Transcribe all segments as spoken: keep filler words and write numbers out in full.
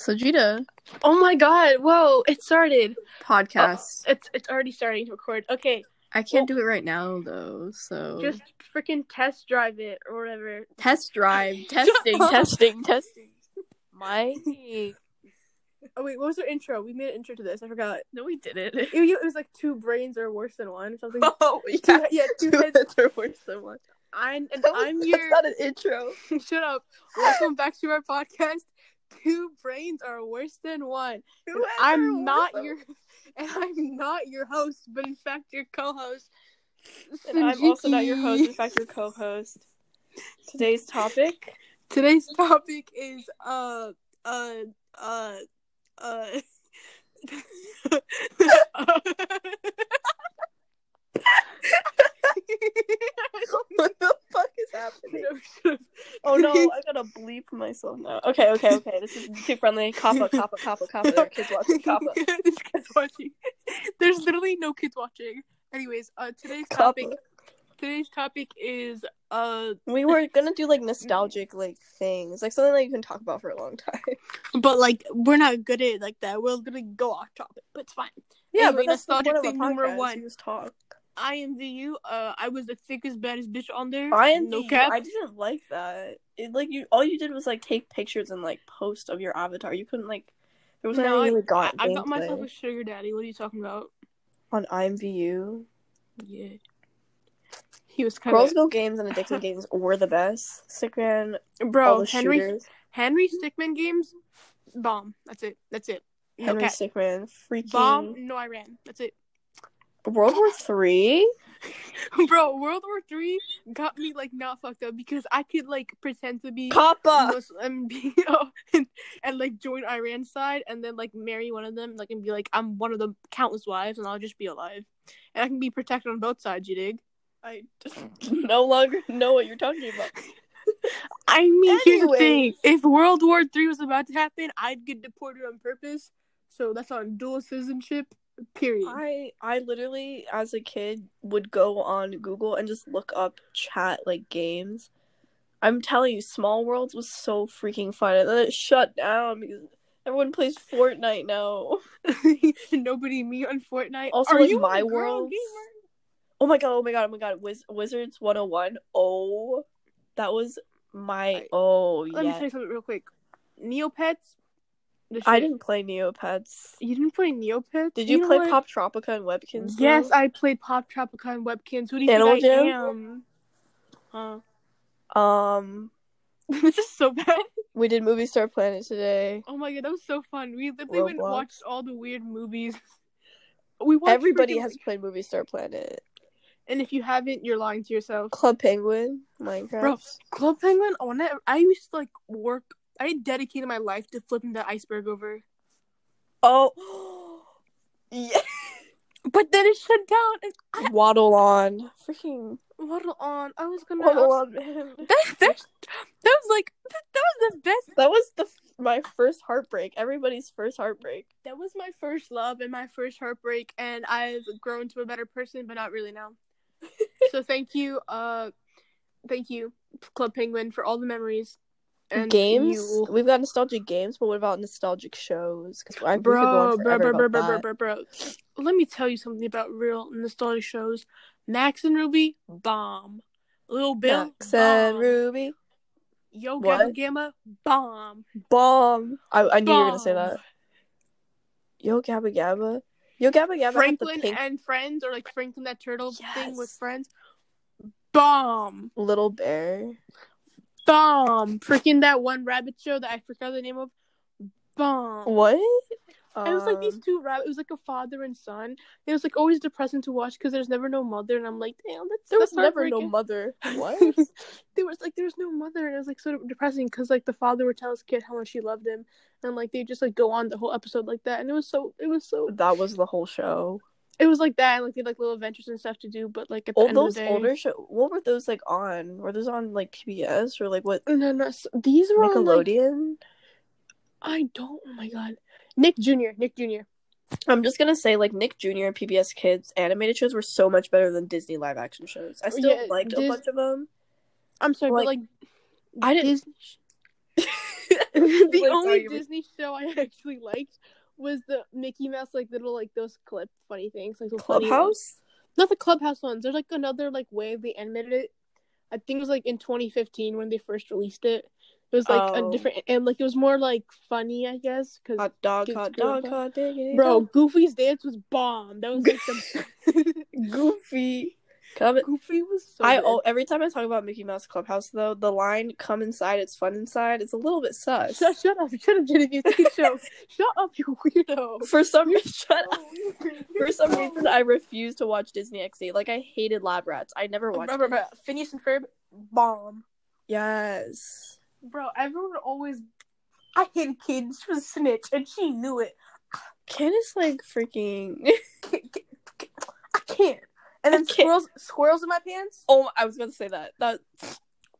Sajida. Oh my god, whoa, it started. Podcast. Oh, it's it's already starting to record. Okay. I can't well, do it right now though, so just freaking test drive it or whatever. Test drive. testing, testing, testing. My Oh wait, what was our intro? We made an intro to this. I forgot. No, we didn't. It, it was like two brains are worse than one. Something. Oh yeah, two, yeah, two, two heads. heads are worse than one. I'm and that was, I'm your. That's not an intro. Shut up. Welcome back to our podcast. Two brains are worse than one. And I'm not your, and I'm not your host, but in fact your co-host. And Sanjiki. I'm also not your host, in fact your co-host. Today's topic. Today's topic is uh uh uh uh. What the fuck is happening? Oh no, I gotta bleep myself now. Okay, okay, okay. This is too friendly. Kappa, kappa, kappa, kappa. There are kids watching. Kappa. There's kids watching. There's literally no kids watching. Anyways, uh, today's topic. Kappa. Today's topic is uh. We were gonna do like nostalgic like things, like something that you can talk about for a long time. But like we're not good at it like that. We're gonna go off topic, but it's fine. Yeah, anyway, but nostalgic thing number one. Just talk. I M V U, uh, I was the thickest, baddest bitch on there. I M V U, no cap. I didn't like that. It, like, you, all you did was, like, take pictures and, like, post of your avatar. You couldn't, like, there was no, really got I, I got myself a sugar daddy. What are you talking about? On I M V U? Yeah. He was kind of... Girls Go Games and Addicted Games were the best. Stickman, bro, Henry, shooters. Henry Stickman games, bomb. That's it. That's it. Henry no Stickman, freaking... Bomb, no, I ran. That's it. World War Three, bro. World War Three got me like not fucked up because I could like pretend to be Papa Muslim, you know, and, and like join Iran's side and then like marry one of them, like and be like I'm one of the countless wives and I'll just be alive and I can be protected on both sides. You dig? I just no longer know what you're talking about. I mean, anyways. Here's the thing: if World War Three was about to happen, I'd get deported on purpose. So that's on dual citizenship. Period. I, I literally, as a kid, would go on Google and just look up chat, like, games. I'm telling you, Small Worlds was so freaking fun. And then it shut down because everyone plays Fortnite now. Nobody me on Fortnite. Also, Are like, you My Worlds. Oh my god, oh my god, oh my god. Wiz- Wizards one oh one. Oh, that was my, right. oh, yeah. Let me tell you something real quick. Neopets. I didn't play Neopets. You didn't play Neopets? Did you, you play like... Pop Tropica and Webkinz? Yes, though? I played Pop Tropica and Webkinz. Who do you Animal think I Jam? am? Huh. Um. This is so bad. We did Movie Star Planet today. Oh my god, that was so fun. We literally went and watched all the weird movies. We watched Everybody freaking... has played Movie Star Planet. And if you haven't, you're lying to yourself. Club Penguin, Minecraft. Bro, Club Penguin, oh, I, I used to, like, work... I dedicated my life to flipping the iceberg over. Oh. Yeah. But then it shut down. And I... Waddle on. Freaking. Waddle on. I was going to. Waddle on, man. That, that, that was like, that, that was the best. That was the my first heartbreak. Everybody's first heartbreak. That was my first love and my first heartbreak. And I've grown to a better person, but not really now. So thank you. Uh, Thank you, Club Penguin, for all the memories. And games? You. We've got nostalgic games, but what about nostalgic shows? I, bro, bro, bro, bro, bro, bro, bro. Let me tell you something about real nostalgic shows. Max and Ruby, bomb. Little Bear, Max bomb. and Ruby. Yo Gabba Gabba, bomb. Bomb. I, I knew bomb. you were going to say that. Yo Gabba Gabba. Yo Gabba Gabba. Franklin pink... and Friends, or like Franklin that turtle yes. thing with Friends. Bomb. Little Bear. Bomb. Freaking that one rabbit show that I forgot the name of. Bomb. What? Um, it was like these two rabbits. It was like a father and son. It was like always depressing to watch because there's never no mother. And I'm like, damn, that's There that's was never no mother. What? There was like, there was no mother. And it was like sort of depressing because like the father would tell his kid how much he loved him. And like they just like go on the whole episode like that. And it was so, it was so. That was the whole show. It was like that, and like they had like little adventures and stuff to do, but like at the All end those of the day, older shows. What were those like on? Were those on like P B S or like what? No, no, so these were Nickelodeon. On, like... I don't. Oh my god, Nick Junior Nick Junior I'm just gonna say like Nick Junior and P B S Kids animated shows were so much better than Disney live action shows. I still yeah, liked Dis- a bunch of them. I'm sorry, like, but like I didn't. Disney... The only Disney show I actually liked was the Mickey Mouse, like little, like those clip funny things, like Clubhouse. Not the Clubhouse ones. There's like another like way they animated it. I think it was like in twenty fifteen when they first released it. It was like oh. a different, and like it was more like funny, I guess. Cause hot dog, hot dog, up. hot dog. Bro, Goofy's dance was bomb. That was like the Goofy. Come in- Goofy was so I oh, every time I talk about Mickey Mouse Clubhouse though, the line "Come inside, it's fun inside" it's a little bit sus. Shut, shut up, shut up, Genevieve. show. Shut up, you weirdo. For some reason, shut up. For some reason, I refuse to watch Disney X D. Like I hated Lab Rats. I never watched. Remember, remember Phineas and Ferb, bomb. Yes, bro. Everyone always. I hated Candace. She was a snitch, and she knew it. Candace like freaking. I can't. And then squirrels, squirrels in my pants. Oh, I was gonna say that. That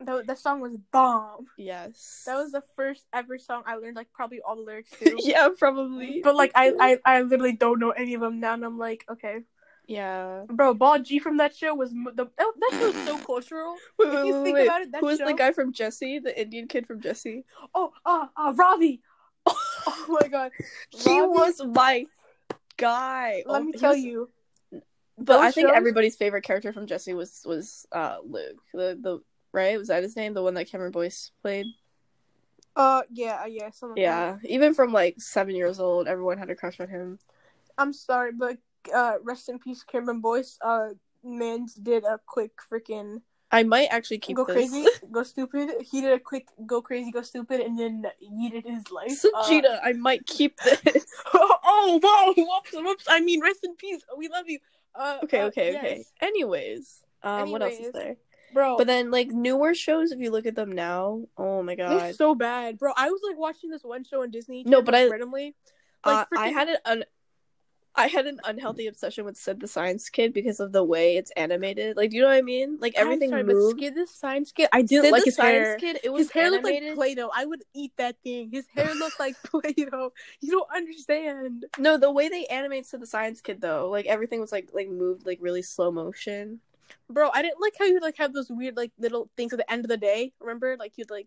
that, that song was bomb. Yes, that was the first ever song I learned. Like probably all the lyrics too. Yeah, probably. But like I, I, I, literally don't know any of them now, and I'm like, okay. Yeah, bro, Ball G from that show was the oh, that show was so cultural. Wait, if wait, you wait, think wait. about it, that who was show... the guy from Jesse, the Indian kid from Jesse? Oh, uh, uh Ravi. Oh my god, he Ravi... was my guy. Let oh, me tell was... you. But Those I think shows? everybody's favorite character from Jesse was was uh, Luke. The the right was that his name? The one that Cameron Boyce played. Uh yeah yeah something. Yeah, like even from like seven years old, everyone had a crush on him. I'm sorry, but uh, rest in peace, Cameron Boyce. Uh, Mans did a quick freaking. I might actually keep go this. crazy, go stupid. He did a quick go crazy, go stupid, and then yeeted his life. Sajita, uh, I might keep this. oh wow! Whoops, whoops. I mean, rest in peace. We love you. Uh, okay, uh, okay, yes. okay. Anyways, um, Anyways, what else is there, bro? But then, like newer shows, if you look at them now, oh my god, they're so bad, bro. I was like watching this one show on Disney. No, but I randomly, like, uh, freaking... I had an un- I had an unhealthy obsession with Sid the Science Kid because of the way it's animated. Like, do you know what I mean? Like everything sorry, moved. But Sid the Science Kid, I didn't Sid like the his Science hair. Kid, it was his hair animated. Looked like Play-Doh. I would eat that thing. His hair looked like Play-Doh. You don't understand. No, the way they animate Sid the Science Kid though, like everything was like like moved like really slow motion. Bro, I didn't like how you like have those weird like little things at the end of the day. Remember, like you'd like,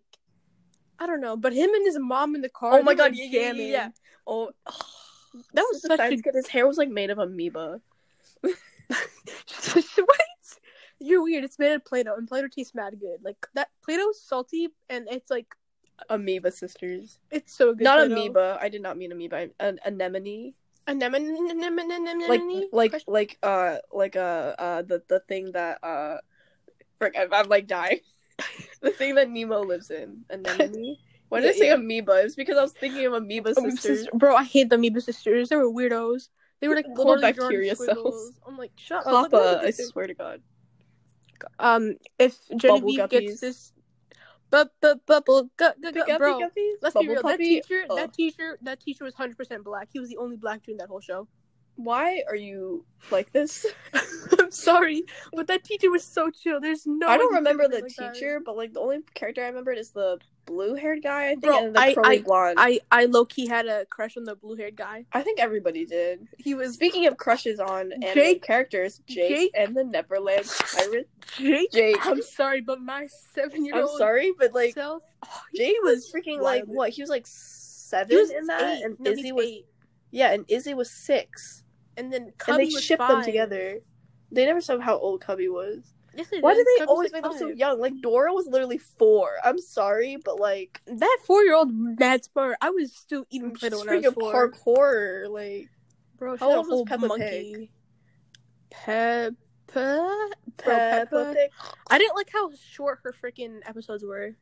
I don't know, but him and his mom in the car. Oh my god, like, jamming. Yeah, yeah. Oh. That was such a good. His hair was like made of amoeba. Wait, you're weird. It's made of Play-Doh, and Play-Doh tastes mad good. Like that Play-Doh's salty, and it's like Amoeba Sisters. It's so good. Not Play-Doh. Amoeba. I did not mean amoeba. An anemone. Anemone. Anemone. Like like Question? like uh like uh uh the the thing that uh frick, I'm, I'm like dying. The thing that Nemo lives in. Anemone. Why did yeah, I say yeah. amoeba? It was because I was thinking of Amoeba Sisters. Bro, I hate the Amoeba Sisters. They were weirdos. They were like little bacteria cells. I'm like, shut up. Papa, I swear to God. Um, if Genevieve gets this, but but bubble gut bro. Let's be real. That teacher, that teacher, that teacher was one hundred percent black. He was the only black dude in that whole show. Why are you like this? I'm sorry, but that teacher was so chill. There's no. I don't remember the teacher, but like the only character I remembered is the blue-haired guy, I think, Bro, and the I, curly I, blonde. I, I low-key had a crush on the blue-haired guy. I think everybody did. He was speaking of crushes on Jake, anime characters, Jake, Jake and the Neverland Pirates. Jake, Jake, I'm sorry, but my seven-year-old. I'm sorry, but like self, oh, Jake was, was freaking like what? He was like seven was in that, eight. and no, Izzy was eight. yeah, and Izzy was six, and then Cubby and they was shipped five. them together. They never saw how old Cubby was. Yes, Why did they Cubby's always like make them so young? Like, Dora was literally four. I'm sorry, but, like... That four-year-old mad smart. I was still eating Play-Doh when I was four. Parkour, like... Bro, how old was Peppa Pig? Peppa... Peppa, Peppa Pig. I didn't like how short her freaking episodes were.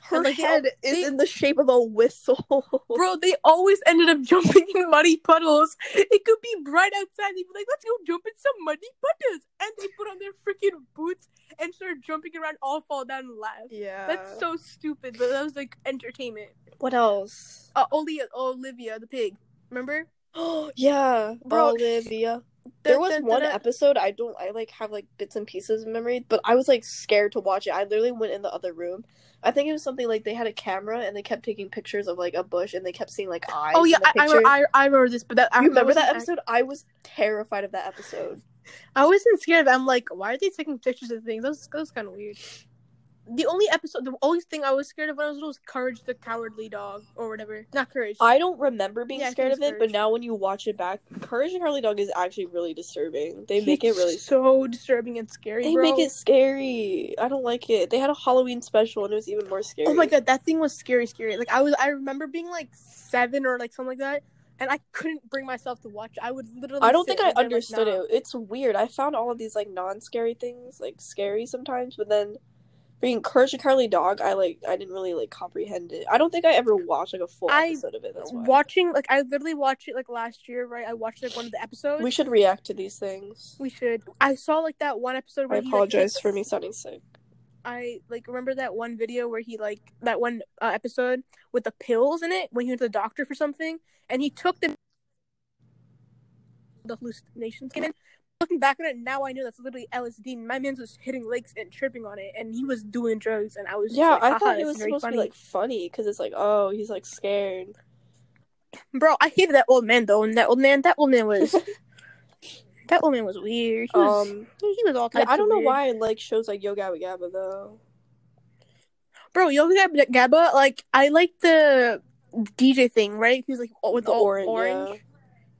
Her like, head they, is in the shape of a whistle. Bro, they always ended up jumping in muddy puddles. It could be bright outside. They'd be like, let's go jump in some muddy puddles. And they put on their freaking boots and start jumping around, all fall down and laugh. Yeah. That's so stupid, but that was like entertainment. What else? Uh, Olivia, Olivia the pig. Remember? Oh, yeah. Bro, Olivia. There was one episode I don't I like have like bits and pieces of memory, but I was like scared to watch it. I literally went in the other room. I think it was something like they had a camera and they kept taking pictures of like a bush and they kept seeing like eyes. Oh yeah, in the I, I, I I remember this. But that I you remember that episode? I... I was terrified of that episode. I wasn't scared of it. I'm like, why are they taking pictures of things? That was, was kind of weird. the only episode, the only thing I was scared of when I was little was Courage the Cowardly Dog, or whatever. Not Courage. I don't remember being yeah, scared of it, Courage. But now when you watch it back, Courage the Cowardly Dog is actually really disturbing. They it's make it really... so disturbing and scary, They bro. Make it scary. I don't like it. They had a Halloween special, and it was even more scary. Oh my god, that thing was scary, scary. Like, I was, I remember being, like, seven or, like, something like that. And I couldn't bring myself to watch. I would literally. I don't think I understood like, nah. it. It's weird. I found all of these like non-scary things like scary sometimes, but then being Courage the Cowardly Dog, I like I didn't really like comprehend it. I don't think I ever watched like a full I, episode of it. That's why. Watching like I literally watched it like last year, right? I watched like one of the episodes. We should react to these things. We should. I saw like that one episode. Where I he, apologize like, for me sounding sick. I like remember that one video where he like that one uh, episode with the pills in it when he went to the doctor for something and he took the the hallucinations came in. Looking back on it now, I know that's literally L S D. My man was hitting lakes and tripping on it, and he was doing drugs, and I was just yeah. Like, I thought it was supposed funny. to be like funny because it's like oh he's like scared, bro. I hated that old man though, and that old man, that old man was. That woman was weird. He was, um, he, he was all kinds. Yeah, I don't of know weird. why I like shows like Yo Gabba Gabba though. Bro, Yo Gabba Gabba, like I like the D J thing, right? He was like with the, the orange. orange.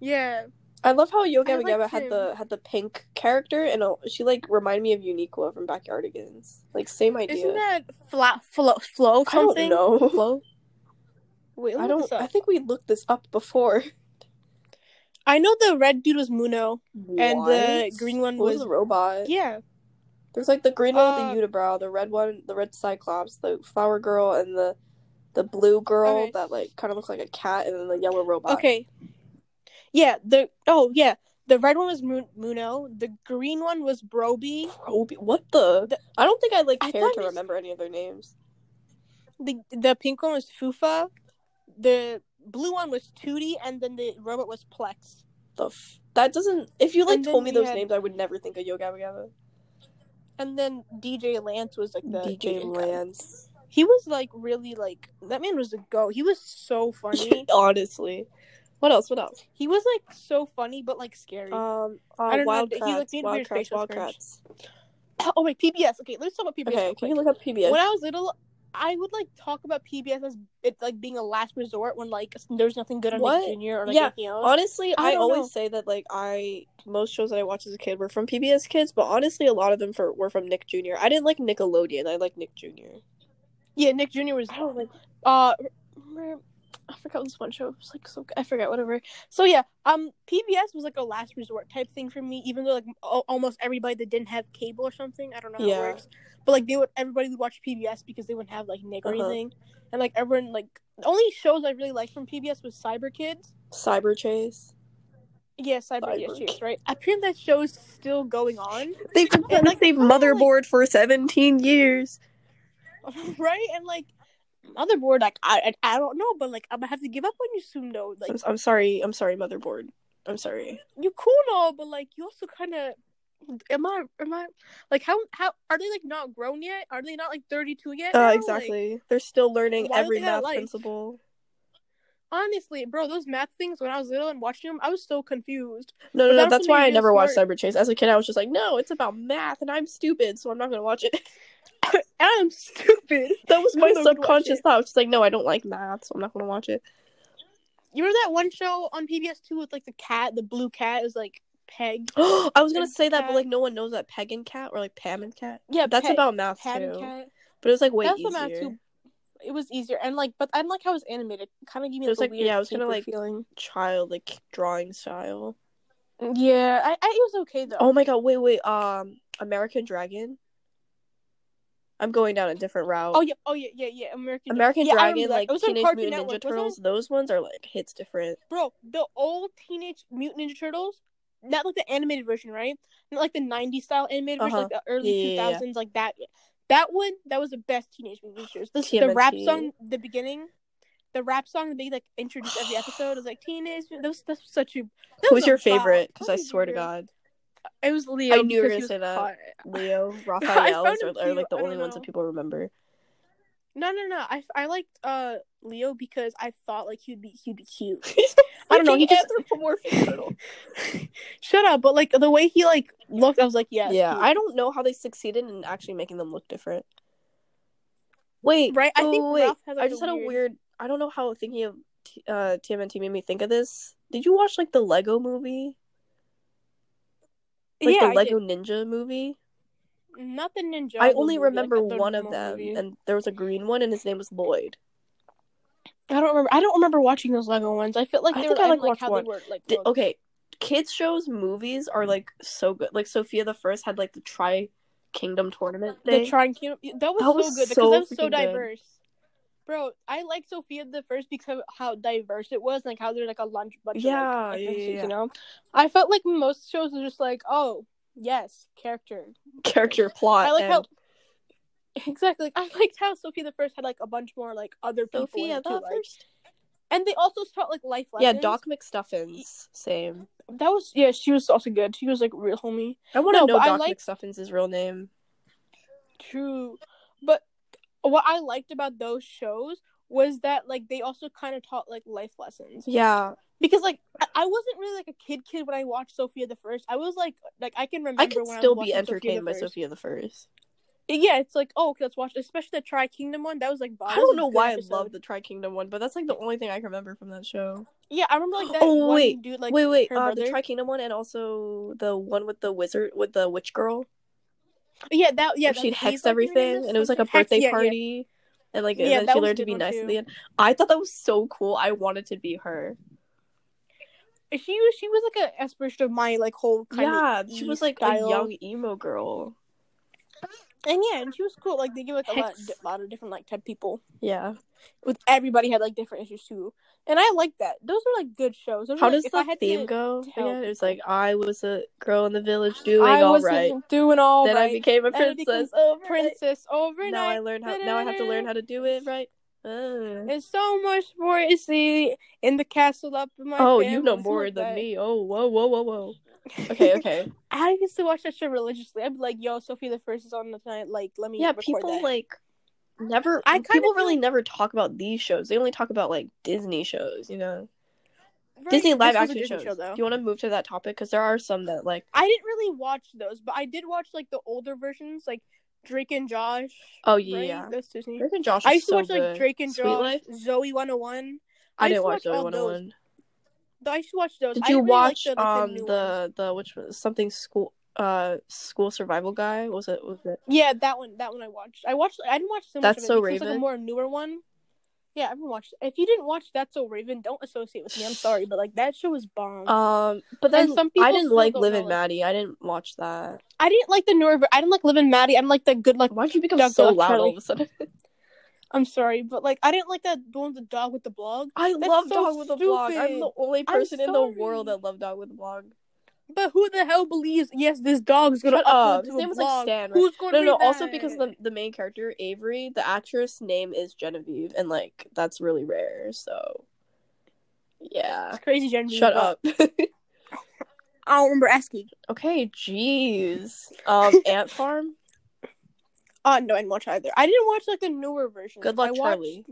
Yeah. yeah. I love how Yo Gabba Gabba had him. the had the pink character, and uh, she like reminded me of Uniqlo from Backyardigans. Like same idea. Isn't that flat flow flow something? I don't know. Flow. Wait, I don't. I think we looked this up before. I know the red dude was Muno, what? and the green one was... was the robot. Yeah. There's, like, the green uh, one with the unibrow, the red one, the red Cyclops, the flower girl, and the the blue girl okay. that, like, kind of looks like a cat, and then the yellow robot. Okay. Yeah, the... Oh, yeah. The red one was Mun- Muno. The green one was Broby. Broby? What the... the... I don't think I, like, care I to was... remember any of their names. The, the pink one was Fufa. The... blue one was Tootie, and then the robot was Plex. The f- that doesn't... If you, like, told me those had... names, I would never think of Yo Gabba Gabba. And then D J Lance was, like, the... D J Lance. Guy. He was, like, really, like... That man was a go. He was so funny. Honestly. What else? What else? He was, like, so funny, but, like, scary. Um, uh, I don't Wild know. Kratts, he, like, made Wild Kratts, Wild Kratts. Oh, wait, P B S. Okay, let's talk about P B S. Okay, can you look up P B S? When I was little... I would, like, talk about P B S as it, like, being a last resort when, like, there's nothing good on what? Nick Junior or, like, yeah. anything else. Honestly, I, I always know. say that, like, I... Most shows that I watched as a kid were from P B S Kids, but honestly, a lot of them for, were from Nick Junior I didn't like Nickelodeon. I liked Nick Junior Yeah, Nick Junior was... I don't like... Uh... I forgot this one show. It was, like, so... I forgot, whatever. So, yeah. Um, P B S was, like, a last resort type thing for me, even though, like, o- almost everybody that didn't have cable or something. I don't know how yeah. it works. But, like, they would... Everybody would watch P B S because they wouldn't have, like, Nick or uh-huh. anything. And, like, everyone, like... The only shows I really liked from P B S was Cyber Kids. Cyber Chase. Yeah, Cyber, Cyber. Yeah, Chase, right? I think that show is still going on. They've been trying to save Motherboard like... for seventeen years. Right? And, like... Motherboard, like I, I don't know, but like I'm gonna have to give up on you soon, though. Like I'm, I'm sorry, I'm sorry, Motherboard. I'm sorry. You cool and all, but like you also kind of am I am I like how how are they like not grown yet? Are they not like thirty-two yet? Oh, uh, exactly. Like, they're still learning every math principle. Honestly, bro, those math things when I was little and watching them, I was so confused. No, no, no, no that's why I never watched Cyber Chase. As a kid, I was just like, no, it's about math, and I'm stupid, so I'm not gonna watch it. I'm stupid. That was my subconscious thought. I was just like, no, I don't like math, so I'm not gonna watch it. You remember that one show on P B S two with like the cat, the blue cat? It was like Peg. Oh, I was gonna say that, but like no one knows that Peg and Cat or like Pam and Cat. Yeah, that's about math too. But it was like way easier. It was easier, and like, but I didn't like how it was animated. Kind of gave me it was like, yeah, it was kind of like feeling child like drawing style. Yeah, I, I it was okay though. Oh my god, wait, wait, um, American Dragon. I'm going down a different route. Oh yeah, oh yeah, yeah, yeah. American American yeah, Dragon, like Teenage Mutant Ninja Network. Turtles. Those ones are like hits different. Bro, the old Teenage Mutant Ninja Turtles, not like the animated version, right? Not like the nineties style animated uh-huh. version, like the early yeah, two thousands, yeah. like that. That one, that was the best Teenage Mutant Ninja Turtles. This, the rap song, the beginning, the rap song that they like introduced every episode was like Teenage. That was, that was such a. That Who's was your a favorite? Because I swear to God. It was Leo. I knew you were going to say that. Caught. Leo, Raphael are, are like the only ones that people remember. No, no, no. I, I liked uh, Leo because I thought like he'd be he'd be cute. I don't know. He just anthropomorphic turtle. Shut up! But like the way he like looked, I was like, yeah. Yeah, cute. I don't know how they succeeded in actually making them look different. Wait, right? I think wait, Ralph had, like, I just a had weird... a weird. I don't know how thinking of t- uh, T M N T made me think of this. Did you watch, like, the Lego movie? Like, yeah, the Lego Ninja movie? Not the Ninja. I only movie, remember like one of them, movie. And there was a green one, and his name was Lloyd. I don't remember. I don't remember watching those Lego ones. I feel like they I were think I, like, like how one. They were like. Did, okay, kids shows movies are, like, so good. Like, Sophia the First had, like, the Tri-Kingdom tournament thing. The Tri-Kingdom that was, that was so good so because that was so diverse. Good. Bro, I like Sophia the First because of how diverse it was, like how there's, like, a lunch bunch yeah, of like, yeah, yeah, you know. I felt like most shows are just like, oh yes, character, character plot. I like and... how exactly. Like, I liked how Sophia the First had, like, a bunch more, like, other people. Sophia the First, and they also taught, like, life lessons. Yeah, Doc McStuffins, same. That was yeah. She was also good. She was, like, real homie. I want to no, know Doc like... McStuffins' his real name. True, but. What I liked about those shows was that, like, they also kind of taught, like, life lessons. Yeah. Because, like, I wasn't really, like, a kid kid when I watched Sophia the First. I was, like, like I can remember I can when I was watching I could still be entertained by Sophia the First. Yeah, it's like, oh, okay, let's watch, especially the Tri-Kingdom one. That was, like, I don't know why episode. I love the Tri-Kingdom one, but that's, like, the only thing I can remember from that show. Yeah, I remember, like, that oh, wait. one dude, like, Wait, wait, uh, the Tri-Kingdom one and also the one with the wizard, with the witch girl. Yeah, that yeah. She'd hex everything, and it was like a birthday hex, party, yeah, yeah. and like and yeah, then she learned to be nice too. At the end. I thought that was so cool. I wanted to be her. She was she was like an aspiration of my like whole kind yeah, of yeah. She was like style. A young emo girl, and yeah, and she was cool. Like they give like a lot, a lot of different like type people. Yeah, with everybody had like different issues too, and I like that. Those are like good shows. Those How were, does like, the theme go? Yeah, it was like I was a girl in the village doing I all right, doing all then right. Then I became a princess. Overnight. Princess overnight. Now I learn how. Da-da-da-da. Now I have to learn how to do it right. Uh. And so much more is the in the castle up in my. Oh, family. You know more like than that. Me. Oh, whoa, whoa, whoa, whoa. Okay, okay. I used to watch that show religiously. I'd be like, "Yo, Sophia the First is on the night. Like, let me." Yeah, record people that. Like. Never, I people really like, never talk about these shows. They only talk about, like, Disney shows, you know? Right, Disney live-action shows. Show, do you want to move to that topic? Because there are some that, like... I didn't really watch those, but I did watch, like, the older versions, like, Drake and Josh. Oh, yeah. Right? Those Disney. Drake and Josh I used to so watch, like, good. Drake and Sweet Josh, Life? Zoe one oh one. I, I didn't watch Zoe one oh one. Those. I used to watch those. Did you I watch, really um, the, the, the, the, which was something school... Uh, School Survival Guy, what was it? What was it? Yeah, that one. That one I watched. I watched. I didn't watch so much That's of it. So Raven. It was like a more newer one. Yeah, I haven't watched. If you didn't watch That's So Raven, don't associate with me. I'm sorry, but like that show was bomb. Um, but then some people I didn't like Liv and Maddie. I didn't watch that. I didn't like the newer. I didn't like Liv and Maddie. I'm like the good like. Why'd you become so loud Charlie. All of a sudden? I'm sorry, but like I didn't like that the one with the dog with the blog. I That's love so dog with stupid. The blog. I'm the only person in the world that loved dog with the blog. But who the hell believes? Yes, this dog is gonna. Shut up. His name was like Stan. Right? Who's gonna? No, no. That? Also, because the the main character Avery, the actress name is Genevieve, and like that's really rare. So, yeah, it's crazy Genevieve. Shut up. I don't remember asking. Okay, jeez. Um, Ant Farm. Uh no, I didn't watch either. I didn't watch like the newer version. Good luck, I Charlie.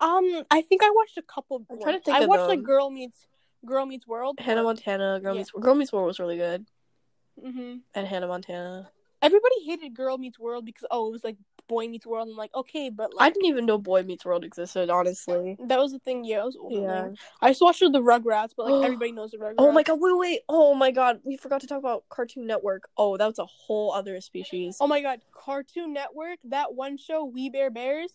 Watched... Um, I think I watched a couple. I'm trying to think I of watched them. Like Girl Meets. Girl Meets World. Hannah Montana. Girl yeah. Meets Girl Meets World was really good. Mm-hmm. And Hannah Montana. Everybody hated Girl Meets World because, oh, it was like Boy Meets World. I'm like, okay, but like... I didn't even know Boy Meets World existed, honestly. That was the thing, yeah. I was older yeah. There. I just watched the Rugrats, but like everybody knows the Rugrats. Oh my god, wait, wait. Oh my god, we forgot to talk about Cartoon Network. Oh, that was a whole other species. Oh my god, Cartoon Network, that one show, We Bear Bears.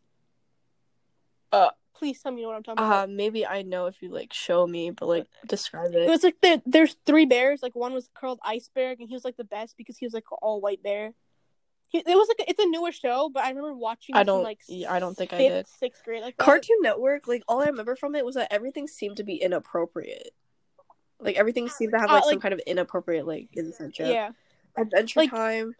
Uh... Please tell me you know what I'm talking uh, about. Maybe I know if you, like, show me, but, like, describe it. It was, like, the, there's three bears. Like, one was called Iceberg, and he was, like, the best because he was, like, an all-white bear. He, it was, like, a, it's a newer show, but I remember watching it I don't, in, like, yeah, I don't think fifth, I did. sixth grade. Like, Cartoon was, Network, like, all I remember from it was that everything seemed to be inappropriate. Like, everything seemed to have, like, uh, like some kind of inappropriate, like, innocent joke. Yeah. Adventure like, Time.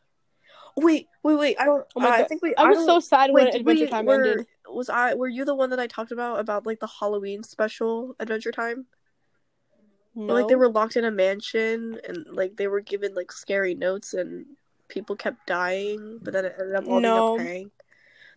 Wait, wait, wait. I don't... Oh my uh, God. I think we... I, I was so sad wait, when Adventure we, Time were, ended. Was I? Were you the one that I talked about about like the Halloween special Adventure Time? No. Like they were locked in a mansion and like they were given like scary notes and people kept dying, but then it ended up all being a prank.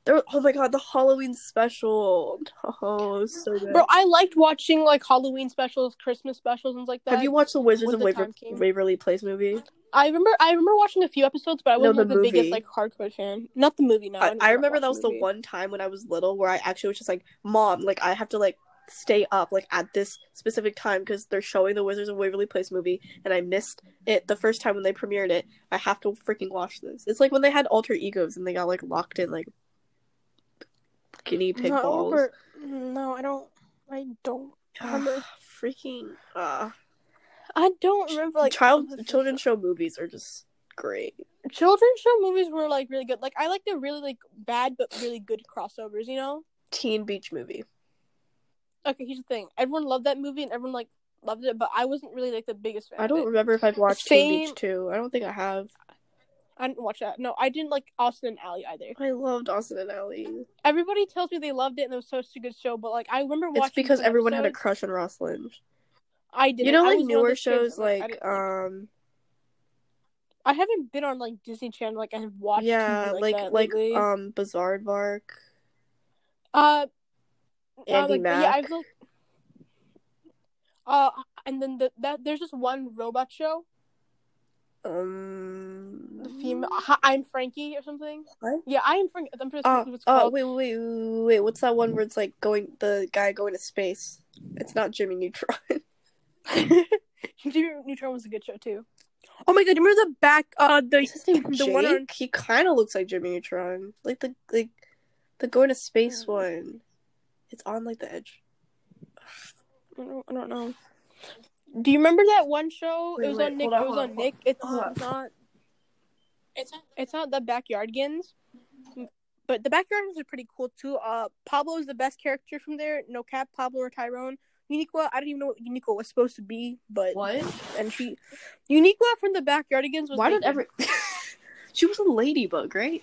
There was, oh my god, the Halloween special! Oh, it was so good. Bro, I liked watching like Halloween specials, Christmas specials, and like that. Have you watched the Wizards of Waver- Waverly Place movie? I remember I remember watching a few episodes, but I wasn't no, the, like, the biggest, like, hardcore fan. Not the movie, no. I, I, I remember that was the, the one time when I was little where I actually was just like, Mom, like, I have to, like, stay up, like, at this specific time because they're showing the Wizards of Waverly Place movie, and I missed it the first time when they premiered it. I have to freaking watch this. It's like when they had alter egos and they got, like, locked in, like, guinea pig no, balls. I remember... No, I don't. I don't remember. freaking... Uh... I don't remember, like... Child, children's show movies are just great. Children's show movies were, like, really good. Like, I like the really, like, bad but really good crossovers, you know? Teen Beach Movie. Okay, here's the thing. Everyone loved that movie, and everyone, like, loved it, but I wasn't really, like, the biggest fan I don't of it. remember if I've watched Same... Teen Beach two. I don't think I have. I didn't watch that. No, I didn't like Austin and Ally either. I loved Austin and Ally. Everybody tells me they loved it, and it was such a good show, but, like, I remember watching... It's because everyone episodes. had a crush on Ross Lynch. I didn't. You know, like, newer shows, like, um... I haven't been on, like, Disney Channel, like, I have watched yeah, like, like, that like um, Bizarre Bark. Uh, Andy uh, like, Mac. Yeah, I've, like... Uh, and then the, that there's just one robot show. Um... The female... I'm Frankie or something. What? Yeah, I'm Frankie. I'm pretty sure uh, it's called. Oh, wait, wait, wait, wait, what's that one where it's, like, going... The guy going to space. It's not Jimmy Neutron. Jimmy Neutron was a good show too. Oh my god, do you remember the back uh the, the one on... he kinda looks like Jimmy Neutron. Like the like the going to space mm. one. It's on like the edge. I don't, I don't know. Do you remember that one show? Wait, it was wait, on Nick on, it was on, on Nick. It's uh, not it's not it's not the Backyardigans. But the Backyardigans are pretty cool too. Uh Pablo is the best character from there, no cap, Pablo or Tyrone. Uniqua, I don't even know what Uniqua was supposed to be, but what? And she, Uniqua from the Backyardigans was. Why did every? She was a ladybug, right?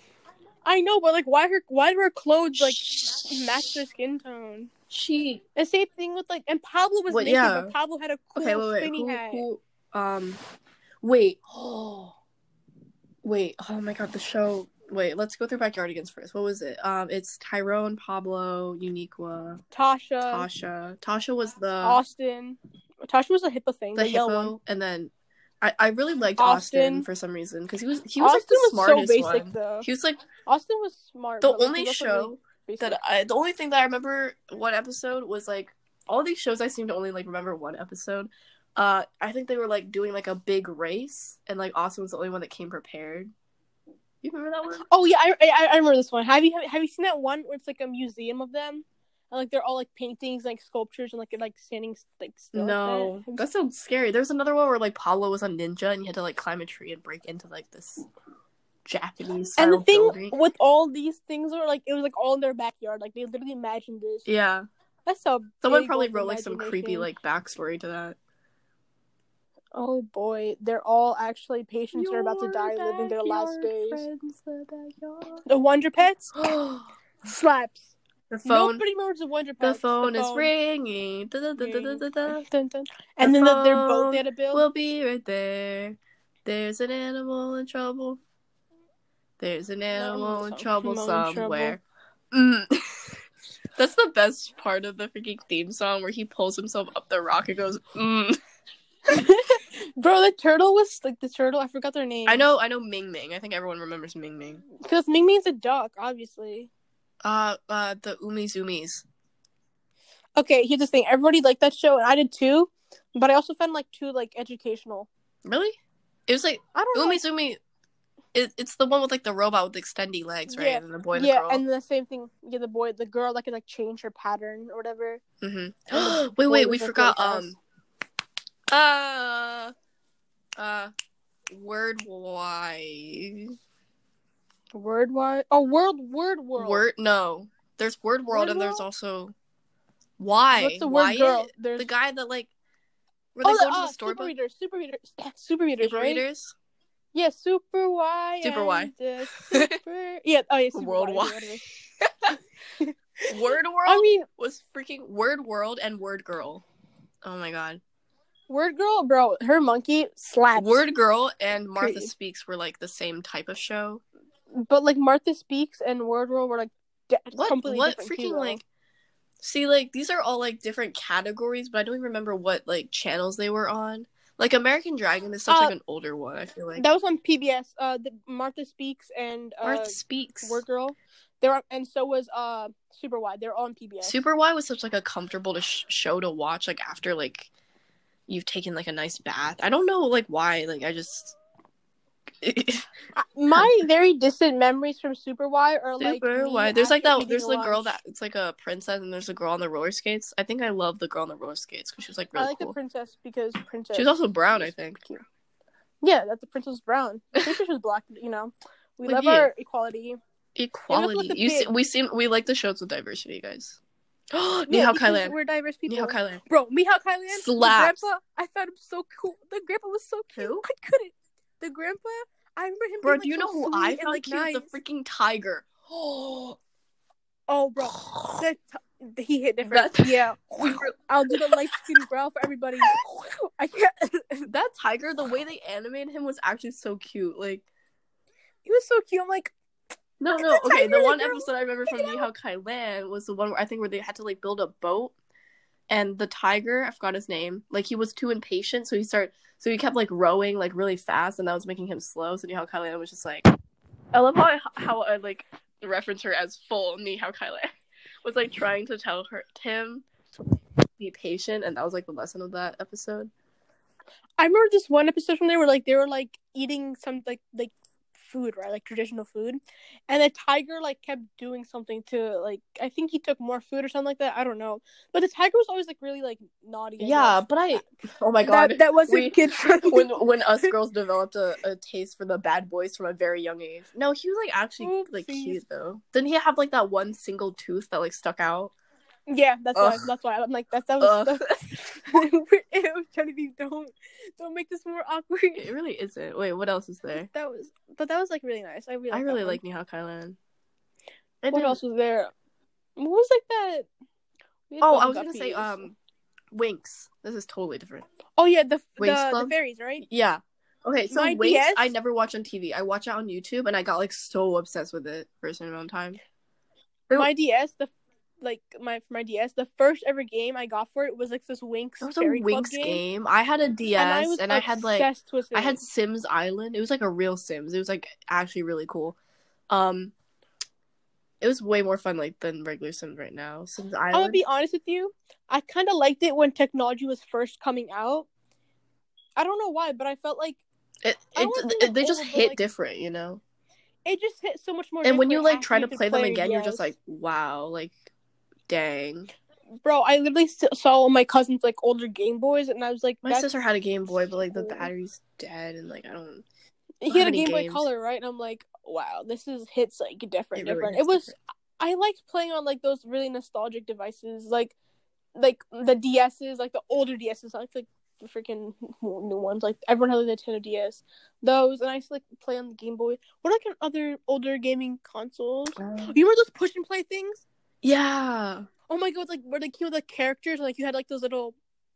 I know, but like, why her? Why do her clothes like Shh. match her skin tone? She. The same thing with like, and Pablo was well, naked, yeah. but Pablo had a cool okay, wait, spinny wait, who, hat. Who, um, wait, oh, wait, oh my god, the show. Wait, let's go through Backyardigans first. What was it? Um, it's Tyrone, Pablo, Uniqua, Tasha, Tasha. Tasha was the Austin. Tasha was the hippo thing, the, the hippo, yellow one. And then I, I really liked Austin. Austin for some reason because he was he was Austin like the was smartest so basic, one. Though. He was like Austin was smart. The only like, show really that I, the only thing that I remember one episode was like all these shows I seem to only like remember one episode. Uh, I think they were like doing like a big race, and like Austin was the only one that came prepared. You remember that one? Oh yeah, I, I I remember this one. Have you have you seen that one where it's like a museum of them, and like they're all like paintings, like sculptures, and like they're like standing like still. No, like that. that sounds scary. There's another one where like Pablo was a ninja and you had to like climb a tree and break into like this Japanese. And the thing building. with all these things were like it was like all in their backyard. Like they literally imagined this. Yeah, that's so. Someone probably wrote like some creepy like backstory to that. Oh boy, they're all actually patients who are about to die living their last days. Friends, the, the Wonder Pets? Slaps. The phone. Nobody remembers the Wonder Pets. The phone, the phone is ringing. Da, da, da, da, da, da. Dun, dun. And the then the, their boat they had to build. We'll be right there. There's an animal in trouble. There's an animal no, in trouble somewhere. In trouble. Mm. That's the best part of the freaking theme song where he pulls himself up the rock and goes, mmm. Bro, the turtle was like the turtle. I forgot their name. I know, I know. Ming Ming. I think everyone remembers Ming Ming because Ming Ming's a duck, obviously. Uh, uh, the Umis Umis. Okay, here's the thing. Everybody liked that show, and I did too. But I also found like too like educational. Really? It was like I don't Umis know. Umi. It, it's the one with like the robot with extending legs, right? Yeah. And the boy and yeah, the girl. Yeah, and the same thing. Yeah, the boy, the girl that could like change her pattern or whatever. Mm-hmm. wait, wait, we forgot. Um. House. Uh, uh, word why? Word why? Oh, word, word, world. Word, no. There's word world word and world? There's also why? What's the word girl? There's... The guy that, like, where oh, they go the, to the uh, store. Super readers, super readers, super readers, super right? readers? Yeah, super why? Super why? Super... yeah, oh, yeah, super world why. Word world? I mean, was freaking word world and word girl. Oh my god. Word Girl, bro, her monkey slaps. Word Girl and Martha Crazy. Speaks were, like, the same type of show. But, like, Martha Speaks and Word Girl were, like, de- what, completely what different. What freaking, like... See, like, these are all, like, different categories, but I don't even remember what, like, channels they were on. Like, American Dragon is such, uh, like, an older one, I feel like. That was on P B S. Uh, the, Martha Speaks and... Uh, Martha Speaks. Word Girl. They're on, and so was uh, Super Y. They're on P B S. Super Y was such, like, a comfortable to sh- show to watch, like, after, like, you've taken, like, a nice bath. I don't know, like, why. Like, I just... My very distant memories from Super Y are, like... Super Y. There's, like, that... There's, like, girl that... It's, like, a princess, and there's a girl on the roller skates. I think I love the girl on the roller skates, because she was, like, really cool. I like cool. the princess, because princess... She was also brown, I think. Cute. Yeah, that the princess was brown. I think she was black, you know. We like, love yeah. our equality. Equality. You see, we seem... We like the shows with diversity, guys. Oh, yeah, Nihao Kailan. We're diverse people. Nihao Kailan. Bro, Nihao Kailan. Slaps. Grandpa, I thought him so cool. The grandpa was so cute. Who? I couldn't... The grandpa, I remember him. Bro, being, do you like, know so who I found? Like, nice. He was the freaking tiger. Oh, oh, bro, the t- he hit different. That- yeah, I'll do the light skin growl for everybody. I can't. That tiger, the way they animated him was actually so cute. Like, he was so cute. I'm like, no, no, okay. The one episode I remember from Nihao Kailan was the one where I think where they had to like build a boat. And the tiger, I forgot his name, like, he was too impatient, so he started, so he kept, like, rowing, like, really fast, and that was making him slow, so Nihao Kailan was just like, I love how I, how I like, reference her as full Nihao Kailan, was, like, trying to tell her, him to be patient, and that was, like, the lesson of that episode. I remember this one episode from there where, like, they were, like, eating some, like, like, food, right, like traditional food, and the tiger like kept doing something to like, I think he took more food or something like that, I don't know, but the tiger was always like really like naughty. I yeah guess. But I oh my god that, that wasn't we, kid friendly. when when us girls developed a, a taste for the bad boys from a very young age. No, he was like actually Oopsies. like cute though. Didn't he have like that one single tooth that like stuck out? Yeah, that's Ugh. why. That's why I'm like that. That was. Genevieve, don't don't make this more awkward. It really isn't. Wait, what else is there? That was, but that was like really nice. I really, I really like Nihao Kailan. What didn't... else was there? What was like that? Oh, I was guppies. gonna say um, Winx. This is totally different. Oh yeah, the Winx the, the fairies, right? Yeah. Okay, so My Winx, D S? I never watch on T V. I watch it on YouTube, and I got like so obsessed with it for a certain amount of time. My it... D S the. Like my for my D S, the first ever game I got for it was like this Winx. That was a Winx game. game. I had a D S, and I, was and I had like I had Sims Island. It was like a real Sims. It was like actually really cool. Um, it was way more fun like than regular Sims right now. Sims Island. I'm gonna be honest with you. I kind of liked it when technology was first coming out. I don't know why, but I felt like it. it, it they just old, hit like, different, you know. It just hit so much more. And when you like try to play, play them again, yes. you're just like, wow, like. Dang, bro! I literally saw my cousin's like older Game Boys, and I was like, my sister had a Game Boy, but like the battery's dead, and like I don't. I don't he had a Game games. Boy Color, right? And I'm like, wow, this is hits like different, it really different. It was. Different. I liked playing on like those really nostalgic devices, like, like the D Ss, like the older D Ss, like like the freaking new ones. Like everyone had the Nintendo D S, those, and I used to like play on the Game Boy. What like on other older gaming consoles? Um, you remember those push and play things? Yeah. Oh my god, like where like you know the characters and like you had like those little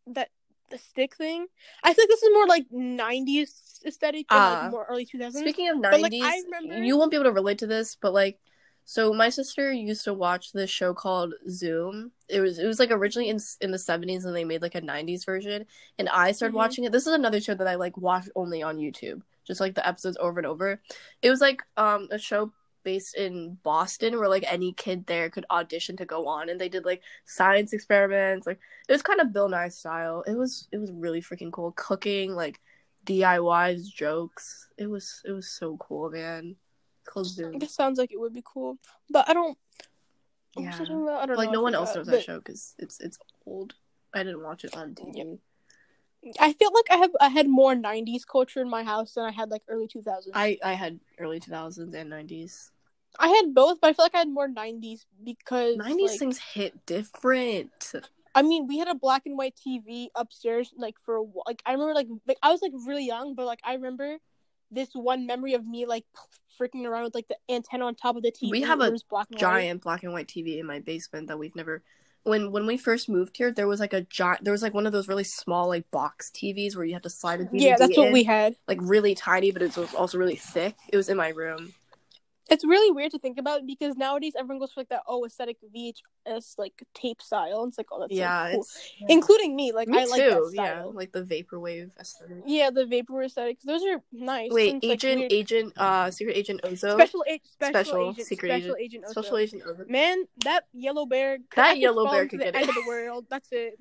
that the stick thing. I think this is more like nineties aesthetic and uh, like more early two thousands. Speaking of nineties, but, like, I remember... you won't be able to relate to this, but like so my sister used to watch this show called Zoom. It was it was like originally in in the seventies and they made like a nineties version and I started mm-hmm. watching it. This is another show that I like watched only on YouTube. Just like the episodes over and over. It was like um a show based in Boston where like any kid there could audition to go on and they did like science experiments. Like it was kind of Bill Nye style. It was it was really freaking cool. Cooking, like D I Ys, jokes. It was it was so cool, man. Close Zoom. It sounds like it would be cool. But I don't yeah. I don't know. Like no one else knows that show because it's it's old. I didn't watch it on T V. I feel like I have I had more nineties culture in my house than I had like early two thousands. I, I had early two thousands and nineties. I had both, but I feel like I had more nineties because... nineties like, things hit different. I mean, we had a black and white T V upstairs, like, for a while. Like, I remember, like, like, I was, like, really young, but, like, I remember this one memory of me, like, freaking around with, like, the antenna on top of the T V. We have a black giant white. black and white T V in my basement that we've never... When when we first moved here, there was, like, a giant... There was, like, one of those really small, like, box T Vs where you had to slide a D V D in. Yeah, that's what we had. Like, really tiny, but it was also really thick. It was in my room. It's really weird to think about because nowadays everyone goes for like that oh aesthetic V H S like tape style. And it's like, oh, that's yeah, so cool. It's, yeah. Including me, like me I too. Like that style. Yeah, like the vaporwave aesthetic. Yeah, the vaporwave aesthetics. Those are nice. Wait, and, agent, like, agent, uh, secret agent Ozo. Special, a- special, special agent, secret special agent, Ozo. Special agent Ozo. Man, that yellow bear. That yellow bear could get it. End of the world. That's it.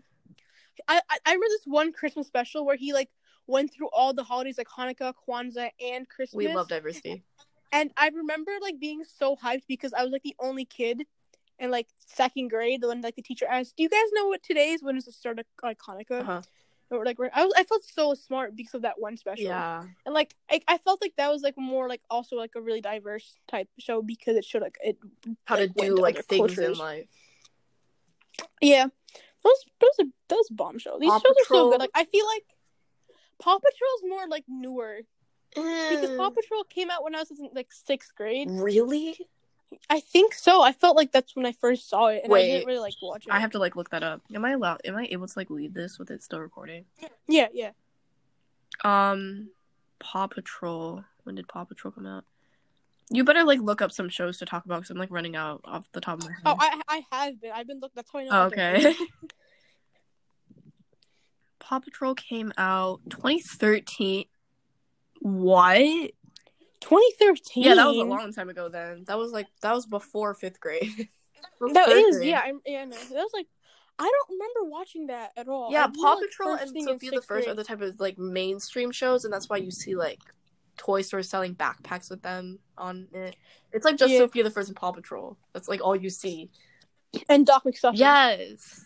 I, I I remember this one Christmas special where he like went through all the holidays like Hanukkah, Kwanzaa, and Christmas. We love diversity. And I remember, like, being so hyped because I was, like, the only kid in, like, second grade. When, like, the teacher asked, do you guys know what today is? When is the start of, like, Hanukkah? Uh-huh. Or, like, I was, I felt so smart because of that one special. Yeah. And, like, I, I felt like that was, like, more, like, also, like, a really diverse type of show because it showed, like, it how like, to do, like, things cultures. In life. Yeah. Those, those are those bomb shows. These Paw shows Patrol. Are so good. Like, I feel like Paw Patrol's more, like, newer. Because Paw Patrol came out when I was in like sixth grade. Really? I think so. I felt like that's when I first saw it, and wait, I didn't really like watch it. I have to like look that up. Am I allowed? Am I able to like leave this with it still recording? Yeah, yeah. Um, Paw Patrol. When did Paw Patrol come out? You better like look up some shows to talk about because I'm like running out off the top of my head. Oh, I I have been. I've been looking. That's how I know. Oh, okay. Paw Patrol came out twenty thirteen. What? twenty thirteen? Yeah, that was a long time ago then. That was like, that was before fifth grade. That is, grade. yeah. I, yeah, no. That was like, I don't remember watching that at all. Yeah, Paw Patrol like, and Sophia the First grade. Are the type of like mainstream shows, and that's why you see like toy stores selling backpacks with them on it. It's like just yeah. Sophia the First and Paw Patrol. That's like all you see. And Doc McStuffins. Yes.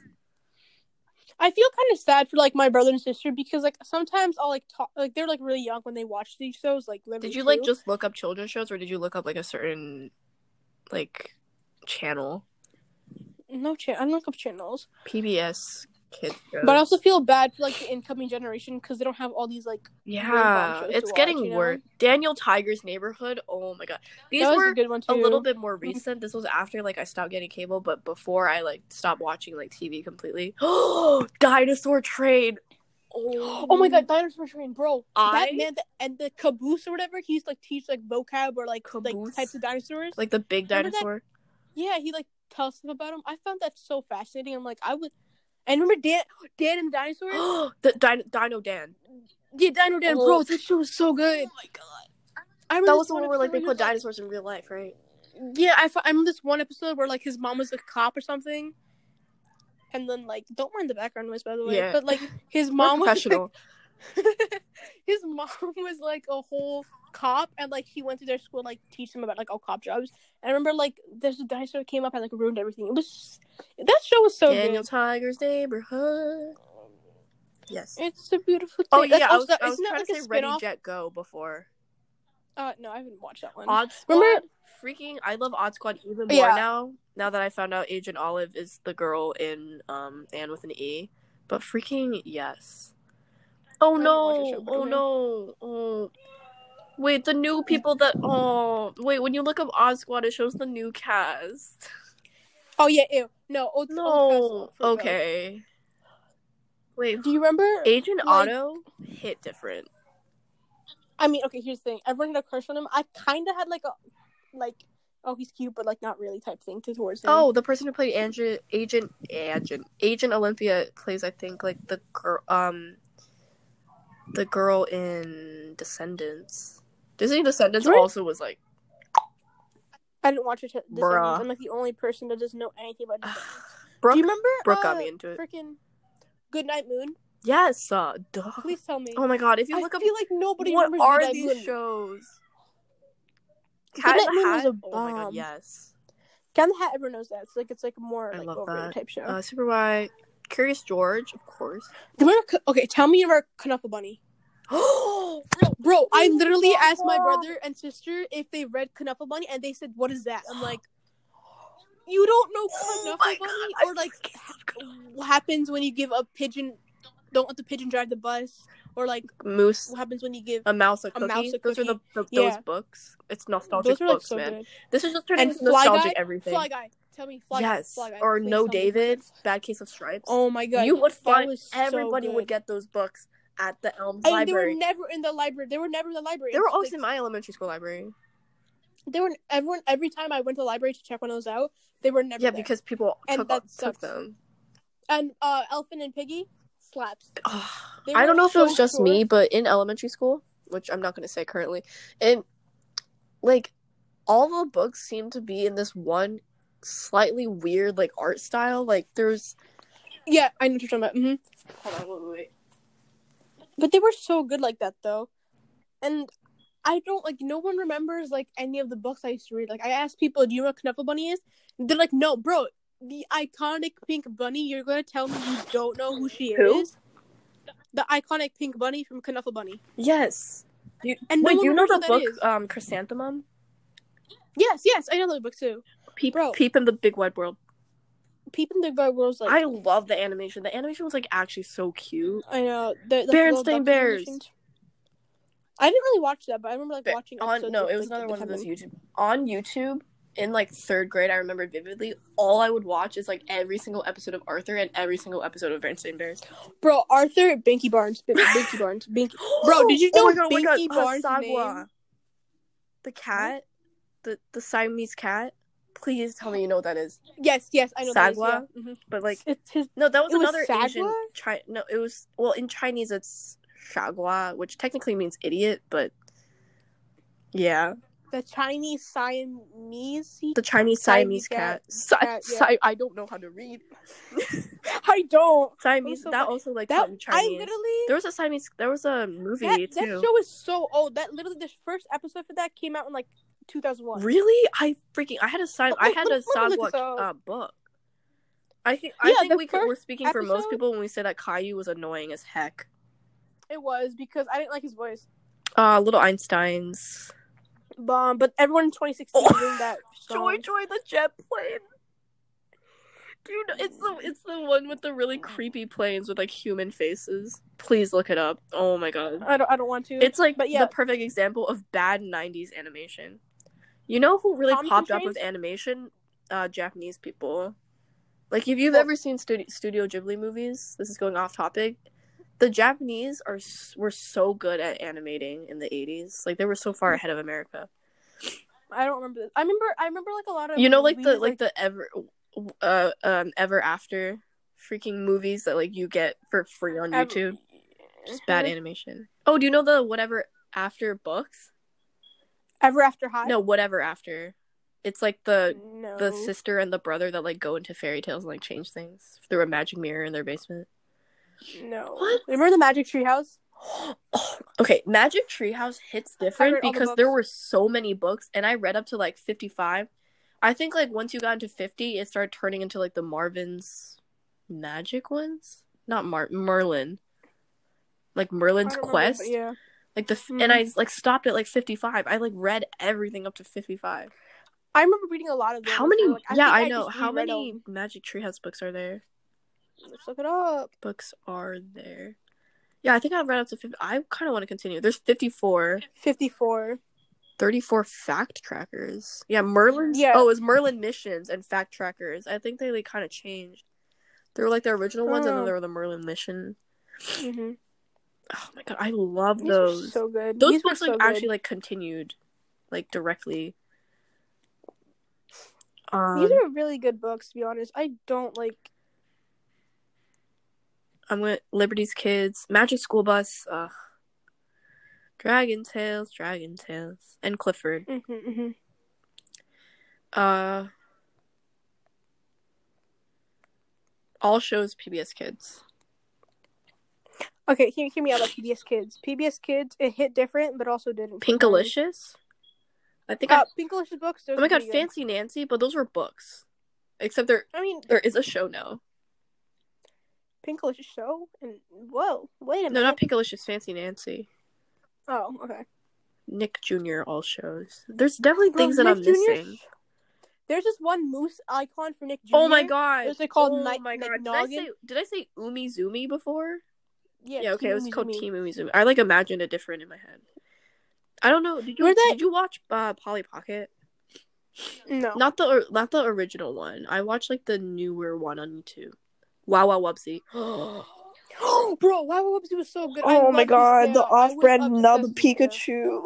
I feel kind of sad for, like, my brother and sister because, like, sometimes I'll, like, talk... Like, they're, like, really young when they watch these shows, like, Did you, too. Like, just look up children's shows or did you look up, like, a certain, like, channel? No, cha- I don't look up channels. P B S Kids shows. But I also feel bad for, like, the incoming generation because they don't have all these, like... Yeah, it's getting watch, you know? Worse. Daniel Tiger's Neighborhood, oh, my God. These that was were a, good one, too. A little bit more recent. This was after, like, I stopped getting cable, but before I, like, stopped watching, like, T V completely. Oh, Dinosaur Train! Oh. oh, my God, Dinosaur Train, bro. I... That man, the, and the caboose or whatever, he used to, like, teach, like, vocab or, like, like types of dinosaurs. Like, the big dinosaur? That... Yeah, he, like, tells stuff about him. I found that so fascinating. I'm like, I would... And remember Dan, Dan and the Dinosaurs? the Dino, Dino Dan. Yeah, Dino Dan, oh. Bro, that show was so good. Oh my God. I that was the one where like they put dinosaurs like... in real life, right? Yeah, I, I remember this one episode where like his mom was a cop or something. And then like, don't mind the background noise by the way, yeah. But like his mom was like, his mom was like a whole cop and like he went to their school and, like teach them about like all cop jobs. And I remember like there's a dinosaur that came up and like ruined everything. It was just... that show was so Daniel good. Daniel Tiger's Neighborhood. Yes, it's a beautiful. Thing. Oh yeah, that's I was, also, I was trying that, like, to say Ready Jet Go before. Uh no, I haven't watched that one. Odd Squad. Remember... Freaking, I love Odd Squad even more yeah. now. Now that I found out Agent Olive is the girl in um Anne with an E, but freaking yes. Oh no! Show, oh no! Oh. Wait, the new people that oh wait, when you look up Odd Squad, it shows the new cast. Oh yeah, ew. No, old, no. Old cast, old okay. Wait, do you remember Agent like, Otto hit different? I mean, okay. Here's the thing: everyone had a crush on him. I kind of had like a like oh he's cute, but like not really type thing towards him. Oh, the person who played Agent Agent Agent Agent Olympia plays, I think, like the girl um. The girl in Descendants. Disney Descendants right. also was like... I didn't watch it. Descendants. I'm like the only person that doesn't know anything about Descendants. Brooke, Do you remember? Brooke uh, got me into it. Freaking Goodnight Moon? Yes. Uh, duh. Please tell me. Oh my God. If you I look up... I feel like nobody what remembers What are these Moon. Shows? Cat Goodnight Moon was a bomb. Oh my God, yes. Cat in the Hat, everyone knows that. It's like, it's like more like over type show. Uh, Super Wide... Curious George, of course. Okay, tell me about Knuckle Bunny. Oh, bro! I literally asked my brother and sister if they read Knuckle Bunny, and they said, "What is that?" I'm like, "You don't know Knuckle oh Bunny, God, or like what happens when you give a pigeon? Don't let the pigeon drive the bus, or like moose. What happens when you give a mouse a cookie? A mouse a cookie. Those are the, the, yeah. those books. It's nostalgic those are, like, books, so man. Good. This is just turning into nostalgic guy, everything. Fly Guy. Tell me, Fly yes, Guy, Fly Guy, or No David, Bad Case of Stripes. Oh my God, you would find everybody so would get those books at the Elm and Library. They were never in the library. They were never in the library. They were always like, in my elementary school library. They were everyone. Every time I went to the library to check one of those out, they were never. Yeah, there. Because people and took, took them. And uh, Elfin and Piggy slaps. Oh, I don't know if so it was just short. me, but in elementary school, which I'm not going to say currently, and like all the books seem to be in this one slightly weird like art style. Like there's. Yeah, I know what you're talking about. Mm-hmm. Hold on, wait, wait, wait. But they were so good like that though, and. I don't, like, no one remembers, like, any of the books I used to read. Like, I asked people, do you know what Knuffle Bunny is? And they're like, no, bro, the iconic pink bunny, you're going to tell me you don't know who she who? is? The iconic pink bunny from Knuffle Bunny. Yes. You, and wait, no you know the book, is. um, Chrysanthemum? Yes, yes, I know the book, too. Peep, bro. Peep in the Big Wide World. Peep in the Big Wide World was, like... I love the animation. The animation was, like, actually so cute. I know. The, the Berenstain Bears. Animations. I didn't really watch that, but I remember, like, watching episodes on, No, of, it was like, another one of those YouTube... On YouTube, in, like, third grade, I remember vividly, all I would watch is, like, every single episode of Arthur and every single episode of Berenstain Bears. Bro, Arthur, Binky Barnes. B- Binky Barnes. Binky. Bro, did you know oh God, Binky oh Barnes' uh, name? The cat? The, the Siamese cat? Please tell me you know what that is. Yes, yes, I know Sagwa, that is, yeah. mm-hmm. But, like... It's his, no, that was another was Asian... Chi- no, it was... Well, in Chinese, it's... Shagwa, which technically means idiot, but yeah. The Chinese Siamese. The Chinese Siamese, Siamese cat. cat. cat si- yeah. si- I don't know how to read. I don't. Siamese. So that bad. also like that, Chinese. I literally. There was a Siamese. There was a movie that, too. That show is so old. That literally the first episode for that came out in like two thousand one. Really? I freaking. I had a si- I had a Sagwa uh, book. I think. I yeah, think we could, we're speaking episode... for most people when we say that Caillou was annoying as heck. It was, because I didn't like his voice. Uh, Little Einsteins. Um, but everyone in twenty sixteen oh. doing that song. Joy, Joy, the jet plane. Do you know? It's the, it's the one with the really creepy planes with, like, human faces. Please look it up. Oh, my God. I don't I don't want to. It's, like, but yeah. the perfect example of bad nineties animation. You know who really Tom popped up with animation? Uh, Japanese people. Like, if you've oh. ever seen Studio, Studio Ghibli movies, this is going off topic. The Japanese are were so good at animating in the eighties. Like, they were so far ahead of America. I don't remember this. I remember, I remember, like, a lot of... You know, movies, like, the like, like the ever uh, um, Ever After freaking movies that, like, you get for free on ever- YouTube? Just bad animation. Oh, do you know the Whatever After books? Ever After High? No, Whatever After. It's, like, the no. the sister and the brother that, like, go into fairy tales and, like, change things through a magic mirror in their basement. No. What? Remember the Magic Tree House? Okay, Magic Tree House hits different because the there were so many books, and I read up to like fifty-five. I think like once you got into fifty, it started turning into like the Marvin's Magic ones, not Mar- Merlin, like Merlin's Quest. Remember, yeah. Like the mm-hmm. and I like stopped at like fifty-five. I like read everything up to fifty-five. I remember reading a lot of them. How many? Like, I yeah, I, I know. How many them. Magic Tree House books are there? Let's look it up. Books are there. Yeah, I think I've read up to fifty. I kind of want to continue. There's fifty-four. fifty-four. thirty-four fact trackers. Yeah, Merlin's. Yeah. Oh, it was Merlin Missions and fact trackers. I think they like, kind of changed. They were like the original oh. ones, and then there were the Merlin Mission. Mm-hmm. Oh my God, I love These those. Were so good. Those These books were so like good. actually like continued, like directly. Um, These are really good books. To be honest, I don't like. I'm with Liberty's Kids, Magic School Bus, uh, Dragon Tales, Dragon Tales, and Clifford. Mm-hmm, mm-hmm. Uh, all shows P B S Kids. Okay, hear, hear me out about P B S Kids. P B S Kids, it hit different, but also didn't. Pinkalicious? I think uh, I... Pinkalicious books? Oh my God, good. Fancy Nancy, but those were books. Except there, I mean, there is a show now. Pinkalicious show? And whoa, wait a minute. No, not Pinkalicious, Fancy Nancy. Oh, okay. Nick Junior all shows. There's definitely things Bro, that Nick I'm Junior missing. There's this one moose icon for Nick Junior Oh my God. It was like called oh Night my God. Did I, say, did I say Umi Zumi before? Yeah, yeah okay, Team it was Umi called Zumi. Team Umi Zumi. I like imagined it different in my head. I don't know. Did you, did you watch uh, Polly Pocket? No. Not the not the original one. I watched like the newer one on YouTube. Wow Wow Wubsy. Oh, bro, Wow Wow Wubsy was so good. Oh I my God, the off-brand nub Pikachu.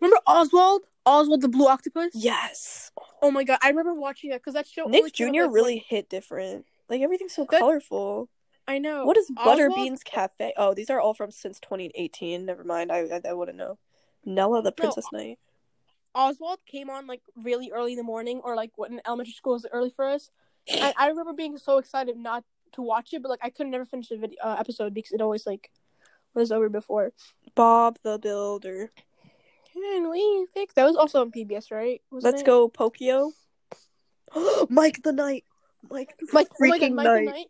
Remember Oswald? Oswald the Blue Octopus? Yes. Oh my god, I remember watching that because that show. Nick Junior Like, really like, hit different. Like everything's so that, colorful. I know. What is Oswald? Butterbean's Cafe? Oh, these are all from since twenty eighteen. Never mind. I I, I wouldn't know. Nella the Princess no, Knight. Oswald came on like really early in the morning, or like what in elementary school is early for us. I, I remember being so excited not to watch it, but like I could never finish the video uh, episode because it always like was over before. Bob the Builder. Can we think that was also on P B S, right? Wasn't Let's it? Go, Pokio. Mike the Knight. Mike, Mike freaking Mike Knight. Knight.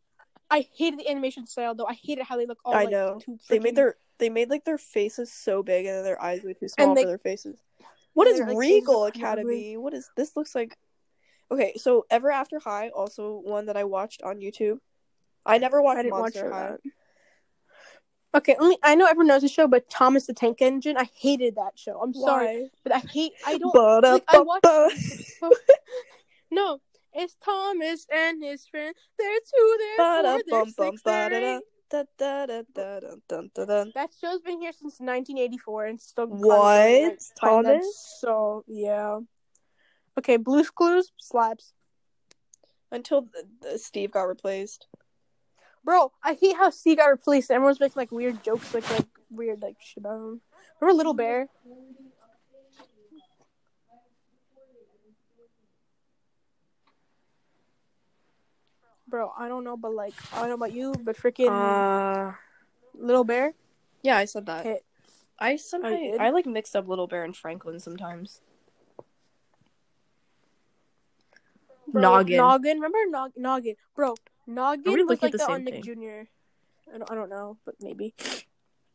I hated the animation style though. I hated how they look. All I like, know too freaking... they made their they made like their faces so big and their eyes way too small they... for their faces. What is like, Regal Academy? What is this? Looks like okay. So Ever After High, also one that I watched on YouTube. I never watched I didn't Monster watch High. That. Okay, let me, I know everyone knows the show, but Thomas the Tank Engine, I hated that show. I'm Why? sorry, but I hate. I don't. Like, I watched, oh, no, it's Thomas and his friend. They're two. They're four. They're six. They're eight. That show's been here since nineteen eighty-four and still. What? Thomas? So yeah. Okay, Blue's Clues slaps. Until the, the Steve got replaced. Bro, I hate how Steve got replaced. Everyone's making like weird jokes, like like weird like shit about him. Remember Little Bear? Bro, I don't know, but like I don't know about you, but freaking uh, Little Bear. Yeah, I said that. Hit. I somehow I, I like mixed up Little Bear and Franklin sometimes. Bro, Noggin. Noggin. Remember Nog- Noggin, bro. Noggin was like the that on Nick Junior I don't, I don't know, but maybe.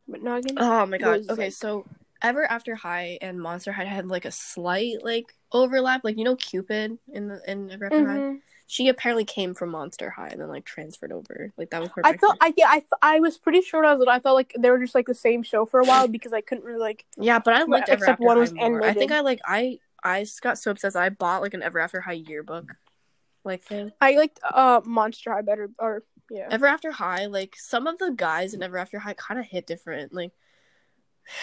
But Noggin. Oh my god. Okay, like... so Ever After High and Monster High had like a slight like overlap. Like you know Cupid in the in Ever After mm-hmm. High. She apparently came from Monster High and then like transferred over. Like that was her. I thought I yeah I th- I was pretty sure when I was little. I thought like they were just like the same show for a while because I couldn't really like. Yeah, but I liked Ever After High more. I think I like I I got so obsessed. I bought like an Ever After High yearbook. Like thing. I liked uh Monster High better, or yeah. Ever After High, like some of the guys in Ever After High kind of hit different. Like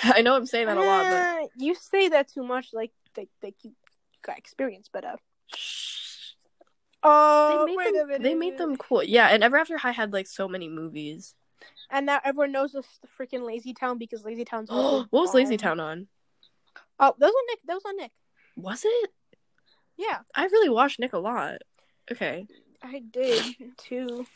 I know I'm saying that uh, a lot, but you say that too much. Like like like you got experience, but uh, oh, they made them, the they made them cool. Yeah, and Ever After High had like so many movies, and now everyone knows the freaking Lazy Town because Lazy Town's. What was on. Lazy Town on? Oh, that was on Nick. That was on Nick. Was it? Yeah, I really watched Nick a lot. Okay. I did, too.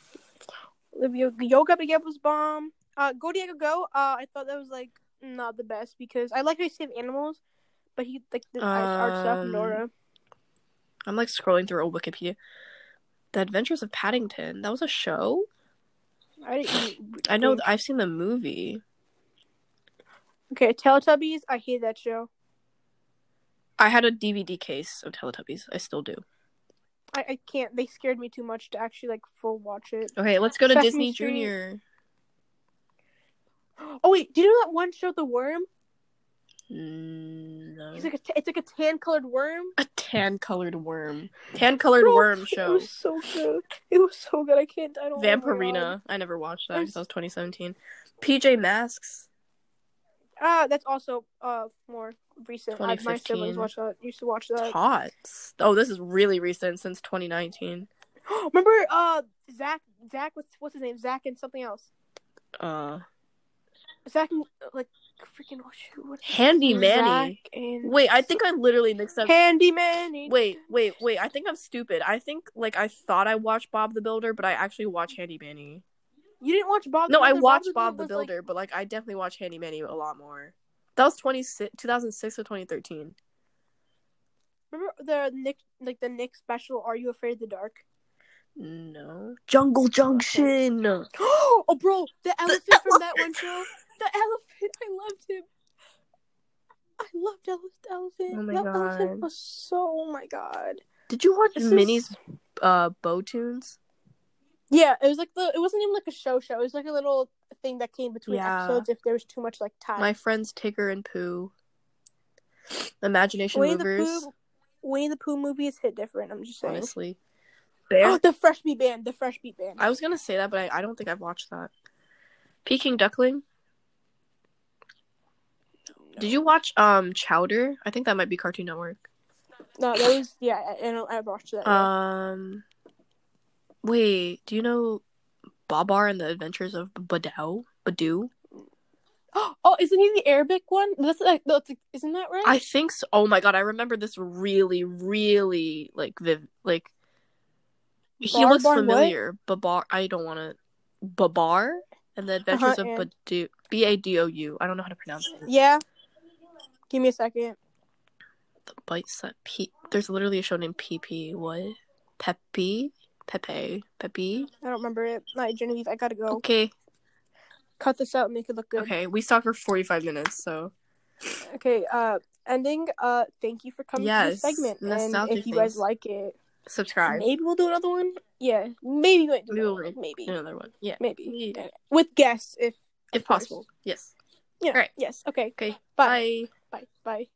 Yo Gabba Gabba was bomb. Uh, Go Diego Go, uh, I thought that was, like, not the best, because I like how he saved animals, but he, like, the um, art stuff, Nora. I'm, like, scrolling through old Wikipedia. The Adventures of Paddington, that was a show? I didn't I know, I've seen the movie. Okay, Teletubbies, I hate that show. I had a D V D case of Teletubbies, I still do. I, I can't. They scared me too much to actually, like, full watch it. Okay, let's go to Sesame Disney Street. Junior Oh, wait. Do you know that one show, The Worm? No. It's like a, t- it's like a tan-colored worm. A tan-colored worm. Tan-colored Bro, worm show. It was so good. It was so good. I can't. I don't Vampirina. I never watched that because that was twenty seventeen. P J Masks. Ah, uh, that's also uh more recent. I, my siblings watched that. Used to watch that. Tots. Oh, this is really recent, since twenty nineteen. Remember, uh, Zach. Zach, what's what's his name? Zach and something else. Uh. Zach and like freaking what? Handy Manny. And... Wait, I think I literally mixed up. Handy Manny. Wait, wait, wait. I think I'm stupid. I think like I thought I watched Bob the Builder, but I actually watched Handy Manny. You didn't watch Bob the Builder? No, I watched Bob the Builder, but, like, I definitely watched Handy Manny a lot more. That was twenty oh six to twenty thirteen. Remember the Nick, like, the Nick special, Are You Afraid of the Dark? No. Jungle Junction! Oh, bro, the elephant from that one show. The elephant, I loved him. I loved the elephant. Oh, my God. That elephant was so, oh, my God. Did you watch Minnie's uh, Bow Tunes? Yeah, it was like the. It wasn't even like a show show. It was like a little thing that came between yeah. episodes if there was too much like time. My friends Tigger and Pooh. Imagination Winnie Movers. The Pooh, Winnie the Pooh movies hit different. I'm just saying. Honestly, Bear? Oh, the Fresh Beat Band. The Fresh Beat Band. I was gonna say that, but I, I don't think I've watched that. Peking Duckling. Did you watch um Chowder? I think that might be Cartoon Network. No, that was yeah, and I watched that. Yeah. Um, wait, do you know Babar and the Adventures of Badoo? Badoo? Oh, isn't he the Arabic one? That's like, that's like, isn't that right? I think so. Oh my god, I remember this really, really like viv- like. Bar, he looks bar, familiar. What? Babar. I don't want to. Babar and the Adventures uh-huh, of Badoo. B a d o u. I don't know how to pronounce it. Yeah. Give me a second. The bite set P. There's literally a show named P P. What? Pepe. Pepe. Pepe. I don't remember it. Not Genevieve. I gotta go. Okay. Cut this out and make it look good. Okay, we talked for forty-five minutes, so. Okay, uh, ending, uh, thank you for coming yes, to this segment. And if you things. guys like it, subscribe. Maybe we'll do another one? Yeah, maybe we'll do maybe another we'll one. Maybe. Another one. Yeah. Maybe. Yeah. With guests, if. If possible. Yes. Yeah. All right. Yes. Okay. Okay. Bye. Bye. Bye. Bye.